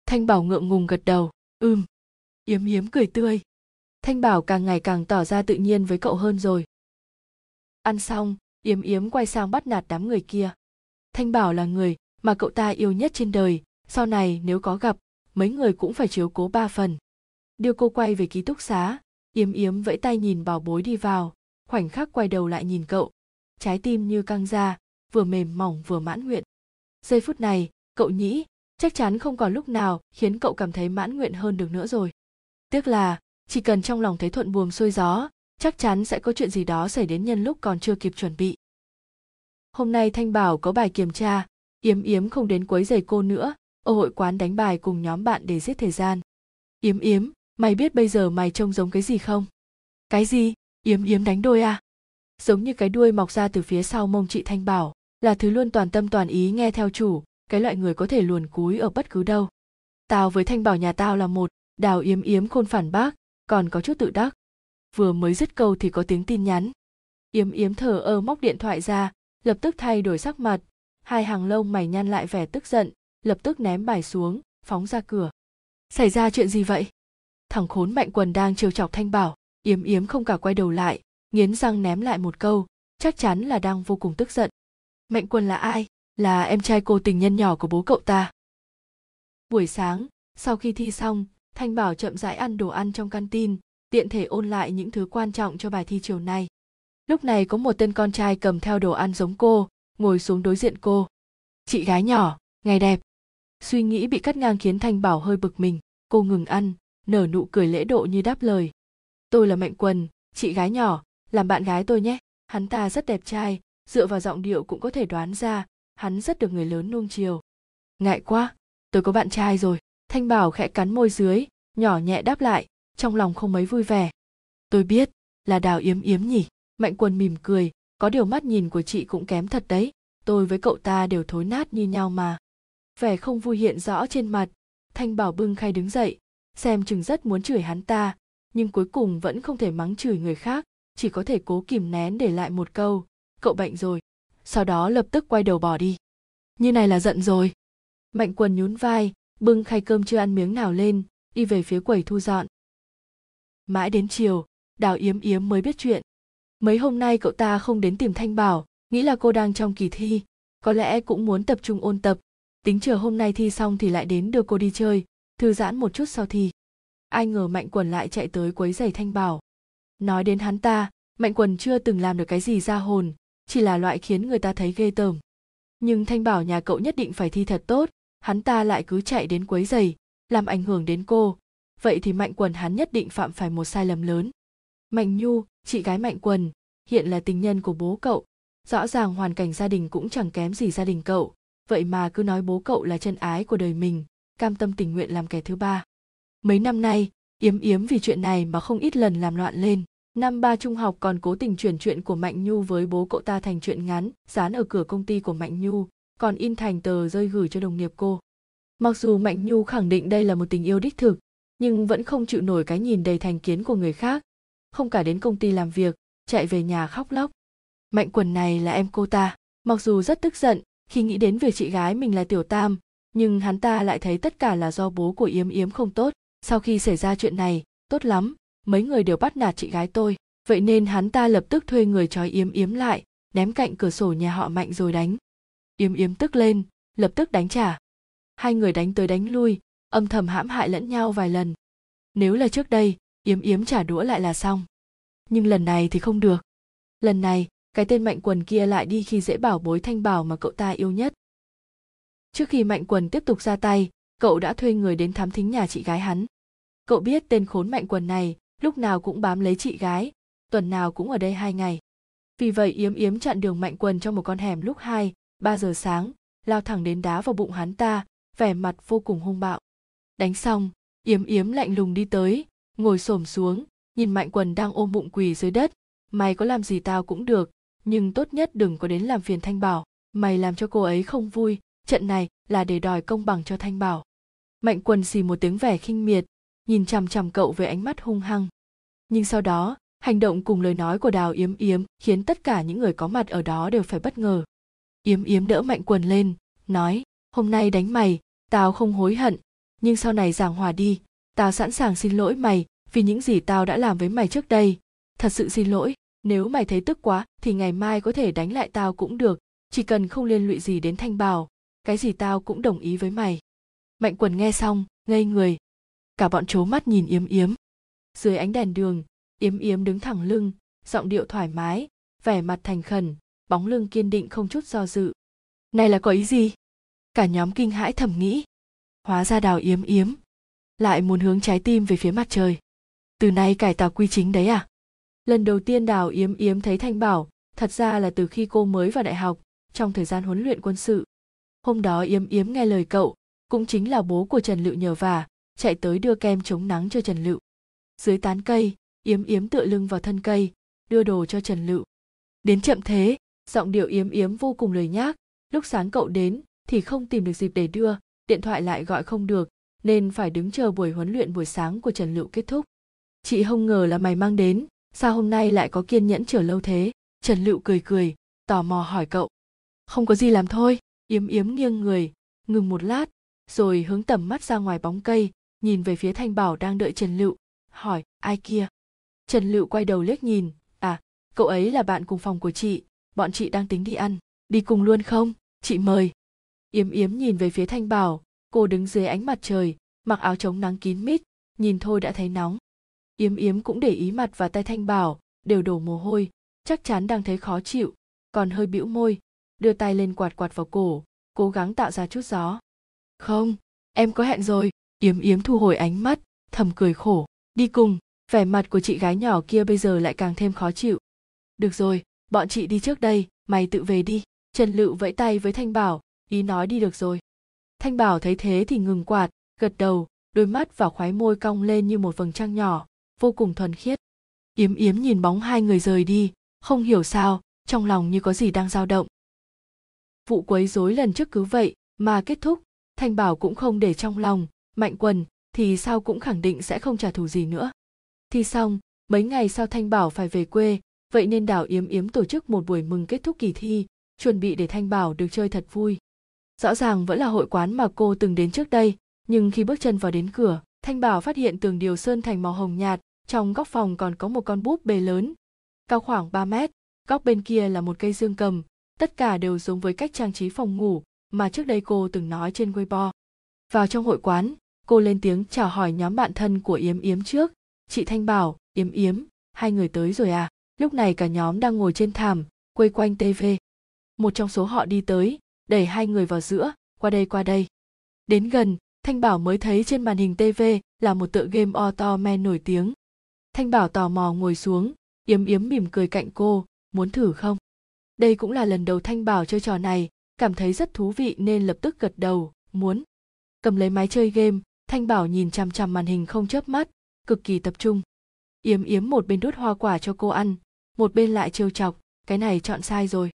Thanh Bảo ngượng ngùng gật đầu, ừm. Yếm Yếm cười tươi. Thanh Bảo càng ngày càng tỏ ra tự nhiên với cậu hơn rồi. Ăn xong, Yếm Yếm quay sang bắt nạt đám người kia. Thanh Bảo là người mà cậu ta yêu nhất trên đời, sau này nếu có gặp, mấy người cũng phải chiếu cố ba phần. Đưa cô quay về ký túc xá, Yếm Yếm vẫy tay nhìn bảo bối đi vào, khoảnh khắc quay đầu lại nhìn cậu. Trái tim như căng ra, vừa mềm mỏng vừa mãn nguyện. Giây phút này, cậu nghĩ, chắc chắn không còn lúc nào khiến cậu cảm thấy mãn nguyện hơn được nữa rồi. Tiếc là, chỉ cần trong lòng thấy thuận buồm xuôi gió, chắc chắn sẽ có chuyện gì đó xảy đến nhân lúc còn chưa kịp chuẩn bị. Hôm nay Thanh Bảo có bài kiểm tra, Yếm Yếm không đến quấy rầy cô nữa, ở hội quán đánh bài cùng nhóm bạn để giết thời gian. Yếm Yếm, mày biết bây giờ mày trông giống cái gì không? Cái gì? Yếm Yếm đánh đôi à? Giống như cái đuôi mọc ra từ phía sau mông chị Thanh Bảo, là thứ luôn toàn tâm toàn ý nghe theo chủ, cái loại người có thể luồn cúi ở bất cứ đâu. Tao với Thanh Bảo nhà tao là một, Đào Yểm Yểm khôn phản bác. Còn có chút tự đắc. Vừa mới dứt câu thì có tiếng tin nhắn. Yếm Yếm thờ ơ móc điện thoại ra, lập tức thay đổi sắc mặt, hai hàng lông mày nhăn lại vẻ tức giận, lập tức ném bài xuống, phóng ra cửa. Xảy ra chuyện gì vậy? Thằng khốn Mạnh Quân đang trêu chọc Thanh Bảo. Yếm Yếm không cả quay đầu lại, nghiến răng ném lại một câu, chắc chắn là đang vô cùng tức giận. Mạnh Quân là ai? Là em trai cô tình nhân nhỏ của bố cậu ta. Buổi sáng, sau khi thi xong, Thanh Bảo chậm rãi ăn đồ ăn trong canteen, tiện thể ôn lại những thứ quan trọng cho bài thi chiều nay. Lúc này có một tên con trai cầm theo đồ ăn giống cô, ngồi xuống đối diện cô. Chị gái nhỏ, ngày đẹp. Suy nghĩ bị cắt ngang khiến Thanh Bảo hơi bực mình, cô ngừng ăn, nở nụ cười lễ độ như đáp lời. Tôi là Mạnh Quân, chị gái nhỏ, làm bạn gái tôi nhé. Hắn ta rất đẹp trai, dựa vào giọng điệu cũng có thể đoán ra, hắn rất được người lớn nuông chiều. Ngại quá, tôi có bạn trai rồi. Thanh Bảo khẽ cắn môi dưới, nhỏ nhẹ đáp lại, trong lòng không mấy vui vẻ. Tôi biết, là Đào Yểm Yểm nhỉ? Mạnh Quân mỉm cười, có điều mắt nhìn của chị cũng kém thật đấy, tôi với cậu ta đều thối nát như nhau mà. Vẻ không vui hiện rõ trên mặt, Thanh Bảo bưng khay đứng dậy, xem chừng rất muốn chửi hắn ta, nhưng cuối cùng vẫn không thể mắng chửi người khác, chỉ có thể cố kìm nén để lại một câu, cậu bệnh rồi, sau đó lập tức quay đầu bỏ đi. Như này là giận rồi. Mạnh Quân nhún vai, bưng khay cơm chưa ăn miếng nào lên, đi về phía quầy thu dọn. Mãi đến chiều, Đào Yểm Yểm mới biết chuyện. Mấy hôm nay cậu ta không đến tìm Thanh Bảo, nghĩ là cô đang trong kỳ thi, có lẽ cũng muốn tập trung ôn tập, tính chờ hôm nay thi xong thì lại đến đưa cô đi chơi, thư giãn một chút sau thi. Ai ngờ Mạnh Quân lại chạy tới quấy rầy Thanh Bảo. Nói đến hắn ta, Mạnh Quân chưa từng làm được cái gì ra hồn, chỉ là loại khiến người ta thấy ghê tởm. Nhưng Thanh Bảo nhà cậu nhất định phải thi thật tốt, hắn ta lại cứ chạy đến quấy rầy, làm ảnh hưởng đến cô. Vậy thì Mạnh Quân hắn nhất định phạm phải một sai lầm lớn. Mạnh Nhu, chị gái Mạnh Quân, hiện là tình nhân của bố cậu. Rõ ràng hoàn cảnh gia đình cũng chẳng kém gì gia đình cậu, vậy mà cứ nói bố cậu là chân ái của đời mình, cam tâm tình nguyện làm kẻ thứ ba. Mấy năm nay, Yếm Yếm vì chuyện này mà không ít lần làm loạn lên. Năm ba trung học còn cố tình chuyển chuyện của Mạnh Nhu với bố cậu ta thành chuyện ngắn, dán ở cửa công ty của Mạnh Nhu, còn in thành tờ rơi gửi cho đồng nghiệp cô. Mặc dù Mạnh Nhu khẳng định đây là một tình yêu đích thực, nhưng vẫn không chịu nổi cái nhìn đầy thành kiến của người khác. Không cả đến công ty làm việc, chạy về nhà khóc lóc. Mạnh Quân này là em cô ta. Mặc dù rất tức giận khi nghĩ đến việc chị gái mình là Tiểu Tam, nhưng hắn ta lại thấy tất cả là do bố của Yếm Yếm không tốt. Sau khi xảy ra chuyện này, tốt lắm, mấy người đều bắt nạt chị gái tôi. Vậy nên hắn ta lập tức thuê người trói Yếm Yếm lại, ném cạnh cửa sổ nhà họ Mạnh rồi đánh. Yếm Yếm tức lên, lập tức đánh trả. Hai người đánh tới đánh lui, âm thầm hãm hại lẫn nhau vài lần. Nếu là trước đây, Yếm Yếm trả đũa lại là xong. Nhưng lần này thì không được. Lần này, cái tên Mạnh Quân kia lại đi khi dễ bảo bối Thanh Bảo mà cậu ta yêu nhất. Trước khi Mạnh Quân tiếp tục ra tay, cậu đã thuê người đến thám thính nhà chị gái hắn. Cậu biết tên khốn Mạnh Quân này lúc nào cũng bám lấy chị gái, tuần nào cũng ở đây hai ngày. Vì vậy Yếm Yếm chặn đường Mạnh Quân trong một con hẻm lúc hai, ba giờ sáng, lao thẳng đến đá vào bụng hắn ta, vẻ mặt vô cùng hung bạo. Đánh xong, Yếm Yếm lạnh lùng đi tới, ngồi xổm xuống, nhìn Mạnh Quân đang ôm bụng quỳ dưới đất. Mày có làm gì tao cũng được, nhưng tốt nhất đừng có đến làm phiền Thanh Bảo. Mày làm cho cô ấy không vui, trận này là để đòi công bằng cho Thanh Bảo. Mạnh Quân xì một tiếng vẻ khinh miệt, nhìn chằm chằm cậu với ánh mắt hung hăng. Nhưng sau đó, hành động cùng lời nói của Đào Yểm Yểm khiến tất cả những người có mặt ở đó đều phải bất ngờ. Yếm Yếm đỡ Mạnh Quân lên, nói, hôm nay đánh mày, tao không hối hận, nhưng sau này giảng hòa đi. Tao sẵn sàng xin lỗi mày vì những gì tao đã làm với mày trước đây. Thật sự xin lỗi, nếu mày thấy tức quá thì ngày mai có thể đánh lại tao cũng được, chỉ cần không liên lụy gì đến Thanh Bảo, cái gì tao cũng đồng ý với mày. Mạnh Quân nghe xong, ngây người. Cả bọn trố mắt nhìn Yếm Yếm. Dưới ánh đèn đường, Yếm Yếm đứng thẳng lưng, giọng điệu thoải mái, vẻ mặt thành khẩn, bóng lưng kiên định không chút do dự. Này là có ý gì? Cả nhóm kinh hãi thầm nghĩ. Hóa ra Đào Yểm Yểm lại muốn hướng trái tim về phía mặt trời. Từ nay cải tà quy chính đấy à? Lần đầu tiên Đào Yểm Yểm thấy Thanh Bảo, thật ra là từ khi cô mới vào đại học, trong thời gian huấn luyện quân sự. Hôm đó Yếm Yếm nghe lời cậu, cũng chính là bố của Trần Lựu nhờ vả, chạy tới đưa kem chống nắng cho Trần Lựu. Dưới tán cây, Yếm Yếm tựa lưng vào thân cây, đưa đồ cho Trần Lựu. Đến chậm thế, giọng điệu Yếm Yếm vô cùng lười nhác, lúc sáng cậu đến thì không tìm được dịp để đưa, điện thoại lại gọi không được, nên phải đứng chờ buổi huấn luyện buổi sáng của Trần Lựu kết thúc. Chị không ngờ là mày mang đến, sao hôm nay lại có kiên nhẫn chờ lâu thế? Trần Lựu cười cười, tò mò hỏi cậu. Không có gì làm thôi. Yếm Yếm nghiêng người, ngừng một lát, rồi hướng tầm mắt ra ngoài bóng cây, nhìn về phía Thanh Bảo đang đợi Trần Lựu, hỏi, ai kia? Trần Lựu quay đầu liếc nhìn, à, cậu ấy là bạn cùng phòng của chị, bọn chị đang tính đi ăn, đi cùng luôn không? Chị mời. Yếm Yếm nhìn về phía Thanh Bảo, cô đứng dưới ánh mặt trời, mặc áo chống nắng kín mít, nhìn thôi đã thấy nóng. Yếm Yếm cũng để ý mặt và tay Thanh Bảo, đều đổ mồ hôi, chắc chắn đang thấy khó chịu, còn hơi bĩu môi, đưa tay lên quạt quạt vào cổ, cố gắng tạo ra chút gió. Không, em có hẹn rồi. Yếm Yếm thu hồi ánh mắt, thầm cười khổ, đi cùng, vẻ mặt của chị gái nhỏ kia bây giờ lại càng thêm khó chịu. Được rồi, bọn chị đi trước đây, mày tự về đi. Trần Lựu vẫy tay với Thanh Bảo, ý nói đi được rồi. Thanh Bảo thấy thế thì ngừng quạt, gật đầu, đôi mắt và khóe môi cong lên như một vầng trăng nhỏ, vô cùng thuần khiết. Yếm Yếm nhìn bóng hai người rời đi, không hiểu sao, trong lòng như có gì đang dao động. Vụ quấy rối lần trước cứ vậy mà kết thúc, Thanh Bảo cũng không để trong lòng, Mạnh Quân thì sao cũng khẳng định sẽ không trả thù gì nữa. Thì xong, mấy ngày sau Thanh Bảo phải về quê, vậy nên Đào Yểm Yểm tổ chức một buổi mừng kết thúc kỳ thi, chuẩn bị để Thanh Bảo được chơi thật vui. Rõ ràng vẫn là hội quán mà cô từng đến trước đây, nhưng khi bước chân vào đến cửa, Thanh Bảo phát hiện tường điều sơn thành màu hồng nhạt, trong góc phòng còn có một con búp bê lớn, cao khoảng ba mét, góc bên kia là một cây dương cầm, tất cả đều giống với cách trang trí phòng ngủ mà trước đây cô từng nói trên Weibo. Vào trong hội quán, cô lên tiếng chào hỏi nhóm bạn thân của Yếm Yếm trước. Chị Thanh Bảo, Yếm Yếm, hai người tới rồi à? Lúc này cả nhóm đang ngồi trên thảm, quây quanh ti vi. Một trong số họ đi tới, đẩy hai người vào giữa, qua đây qua đây. Đến gần, Thanh Bảo mới thấy trên màn hình ti vi là một tựa game Ottoman nổi tiếng. Thanh Bảo tò mò ngồi xuống, Yếm Yếm mỉm cười cạnh cô, muốn thử không? Đây cũng là lần đầu Thanh Bảo chơi trò này, cảm thấy rất thú vị nên lập tức gật đầu, muốn. Cầm lấy máy chơi game, Thanh Bảo nhìn chằm chằm màn hình không chớp mắt, cực kỳ tập trung. Yếm Yếm một bên đút hoa quả cho cô ăn, một bên lại trêu chọc, cái này chọn sai rồi.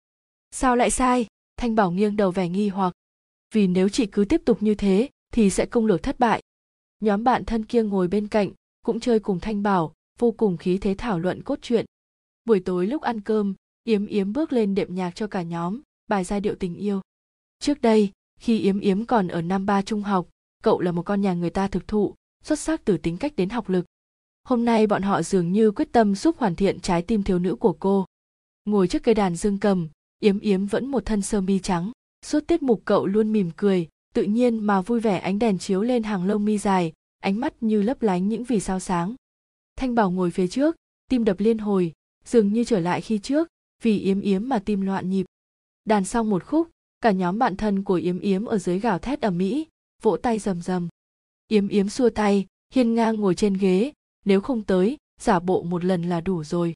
Sao lại sai? Thanh Bảo nghiêng đầu vẻ nghi hoặc. Vì nếu chị cứ tiếp tục như thế thì sẽ công lược thất bại. Nhóm bạn thân kia ngồi bên cạnh, cũng chơi cùng Thanh Bảo, vô cùng khí thế thảo luận cốt truyện. Buổi tối lúc ăn cơm, Yếm Yếm bước lên đệm nhạc cho cả nhóm, bài giai điệu tình yêu. Trước đây, khi Yếm Yếm còn ở năm ba trung học, cậu là một con nhà người ta thực thụ, xuất sắc từ tính cách đến học lực. Hôm nay bọn họ dường như quyết tâm giúp hoàn thiện trái tim thiếu nữ của cô. Ngồi trước cây đàn dương cầm, Yếm Yếm vẫn một thân sơ mi trắng. Suốt tiết mục cậu luôn mỉm cười, tự nhiên mà vui vẻ, ánh đèn chiếu lên hàng lông mi dài, ánh mắt như lấp lánh những vì sao sáng. Thanh Bảo ngồi phía trước, tim đập liên hồi, dường như trở lại khi trước, vì Yếm Yếm mà tim loạn nhịp. Đàn xong một khúc, cả nhóm bạn thân của Yếm Yếm ở dưới gào thét ầm ĩ, vỗ tay rầm rầm. Yếm Yếm xua tay, hiên ngang ngồi trên ghế, nếu không tới, giả bộ một lần là đủ rồi.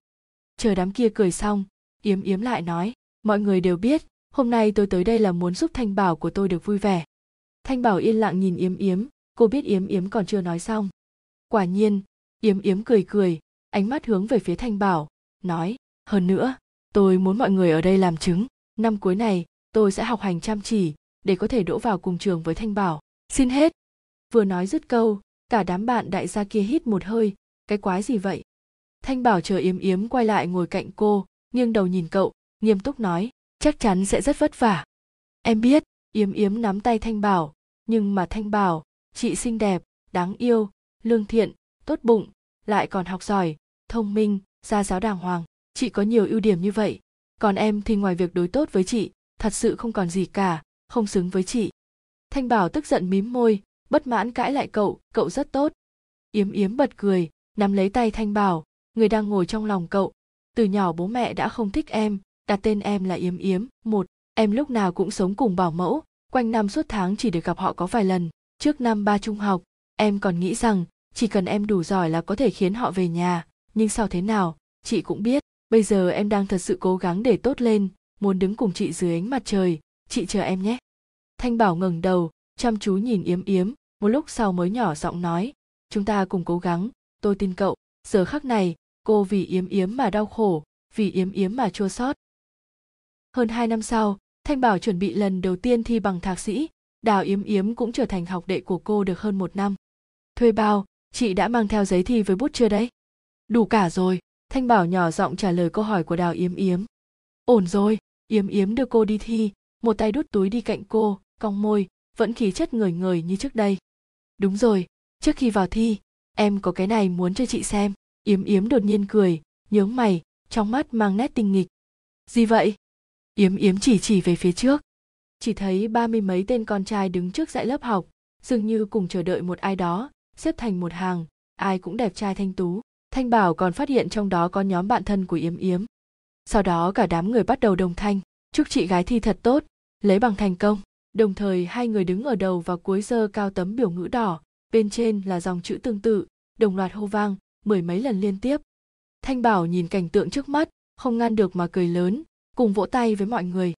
Chờ đám kia cười xong, Yếm Yếm lại nói, mọi người đều biết, hôm nay tôi tới đây là muốn giúp Thanh Bảo của tôi được vui vẻ. Thanh Bảo yên lặng nhìn Yếm Yếm, cô biết Yếm Yếm còn chưa nói xong. Quả nhiên, Yếm Yếm cười cười, ánh mắt hướng về phía Thanh Bảo, nói, hơn nữa, tôi muốn mọi người ở đây làm chứng, năm cuối này, tôi sẽ học hành chăm chỉ, để có thể đỗ vào cùng trường với Thanh Bảo. Xin hết. Vừa nói dứt câu, cả đám bạn đại gia kia hít một hơi, cái quái gì vậy? Thanh Bảo chờ Yếm Yếm quay lại ngồi cạnh cô, nghiêng đầu nhìn cậu, nghiêm túc nói, chắc chắn sẽ rất vất vả. Em biết. Yếm Yếm nắm tay Thanh Bảo, nhưng mà Thanh Bảo, chị xinh đẹp, đáng yêu, lương thiện, tốt bụng, lại còn học giỏi, thông minh, gia giáo đàng hoàng. Chị có nhiều ưu điểm như vậy, còn em thì ngoài việc đối tốt với chị, thật sự không còn gì cả, không xứng với chị. Thanh Bảo tức giận mím môi, bất mãn cãi lại cậu, cậu rất tốt. Yếm Yếm bật cười, nắm lấy tay Thanh Bảo, người đang ngồi trong lòng cậu. Từ nhỏ bố mẹ đã không thích em, đặt tên em là Yếm Yếm. Một, em lúc nào cũng sống cùng bảo mẫu, quanh năm suốt tháng chỉ được gặp họ có vài lần. Trước năm ba trung học, em còn nghĩ rằng chỉ cần em đủ giỏi là có thể khiến họ về nhà. Nhưng sao thế nào, chị cũng biết, bây giờ em đang thật sự cố gắng để tốt lên, muốn đứng cùng chị dưới ánh mặt trời, chị chờ em nhé. Thanh Bảo ngẩng đầu, chăm chú nhìn Yếm Yếm, một lúc sau mới nhỏ giọng nói, chúng ta cùng cố gắng, tôi tin cậu. Giờ khắc này, cô vì Yếm Yếm mà đau khổ, vì Yếm Yếm mà chua xót. Hơn hai năm sau, Thanh Bảo chuẩn bị lần đầu tiên thi bằng thạc sĩ, Đào Yểm Yểm cũng trở thành học đệ của cô được hơn một năm. Thuê bao, chị đã mang theo giấy thi với bút chưa đấy? Đủ cả rồi, Thanh Bảo nhỏ giọng trả lời câu hỏi của Đào Yểm Yểm. Ổn rồi, Yếm Yếm đưa cô đi thi, một tay đút túi đi cạnh cô, cong môi, vẫn khí chất người người như trước đây. Đúng rồi, trước khi vào thi, em có cái này muốn cho chị xem. Yếm Yếm đột nhiên cười, nhướng mày, trong mắt mang nét tinh nghịch. Gì vậy? Yếm Yếm chỉ chỉ về phía trước. Chỉ thấy ba mươi mấy tên con trai đứng trước dãy lớp học, dường như cùng chờ đợi một ai đó, xếp thành một hàng, ai cũng đẹp trai thanh tú. Thanh Bảo còn phát hiện trong đó có nhóm bạn thân của Yểm Yểm. Sau đó cả đám người bắt đầu đồng thanh, chúc chị gái thi thật tốt, lấy bằng thành công. Đồng thời hai người đứng ở đầu và cuối giơ cao tấm biểu ngữ đỏ, bên trên là dòng chữ tương tự, đồng loạt hô vang mười mấy lần liên tiếp. Thanh Bảo nhìn cảnh tượng trước mắt, không ngăn được mà cười lớn, cùng vỗ tay với mọi người.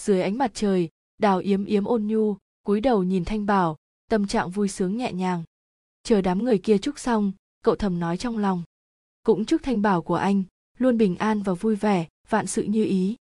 Dưới ánh mặt trời, Đào Yểm Yểm ôn nhu, cúi đầu nhìn Thanh Bảo, tâm trạng vui sướng nhẹ nhàng. Chờ đám người kia chúc xong, cậu thầm nói trong lòng. Cũng chúc Thanh Bảo của anh luôn bình an và vui vẻ, vạn sự như ý.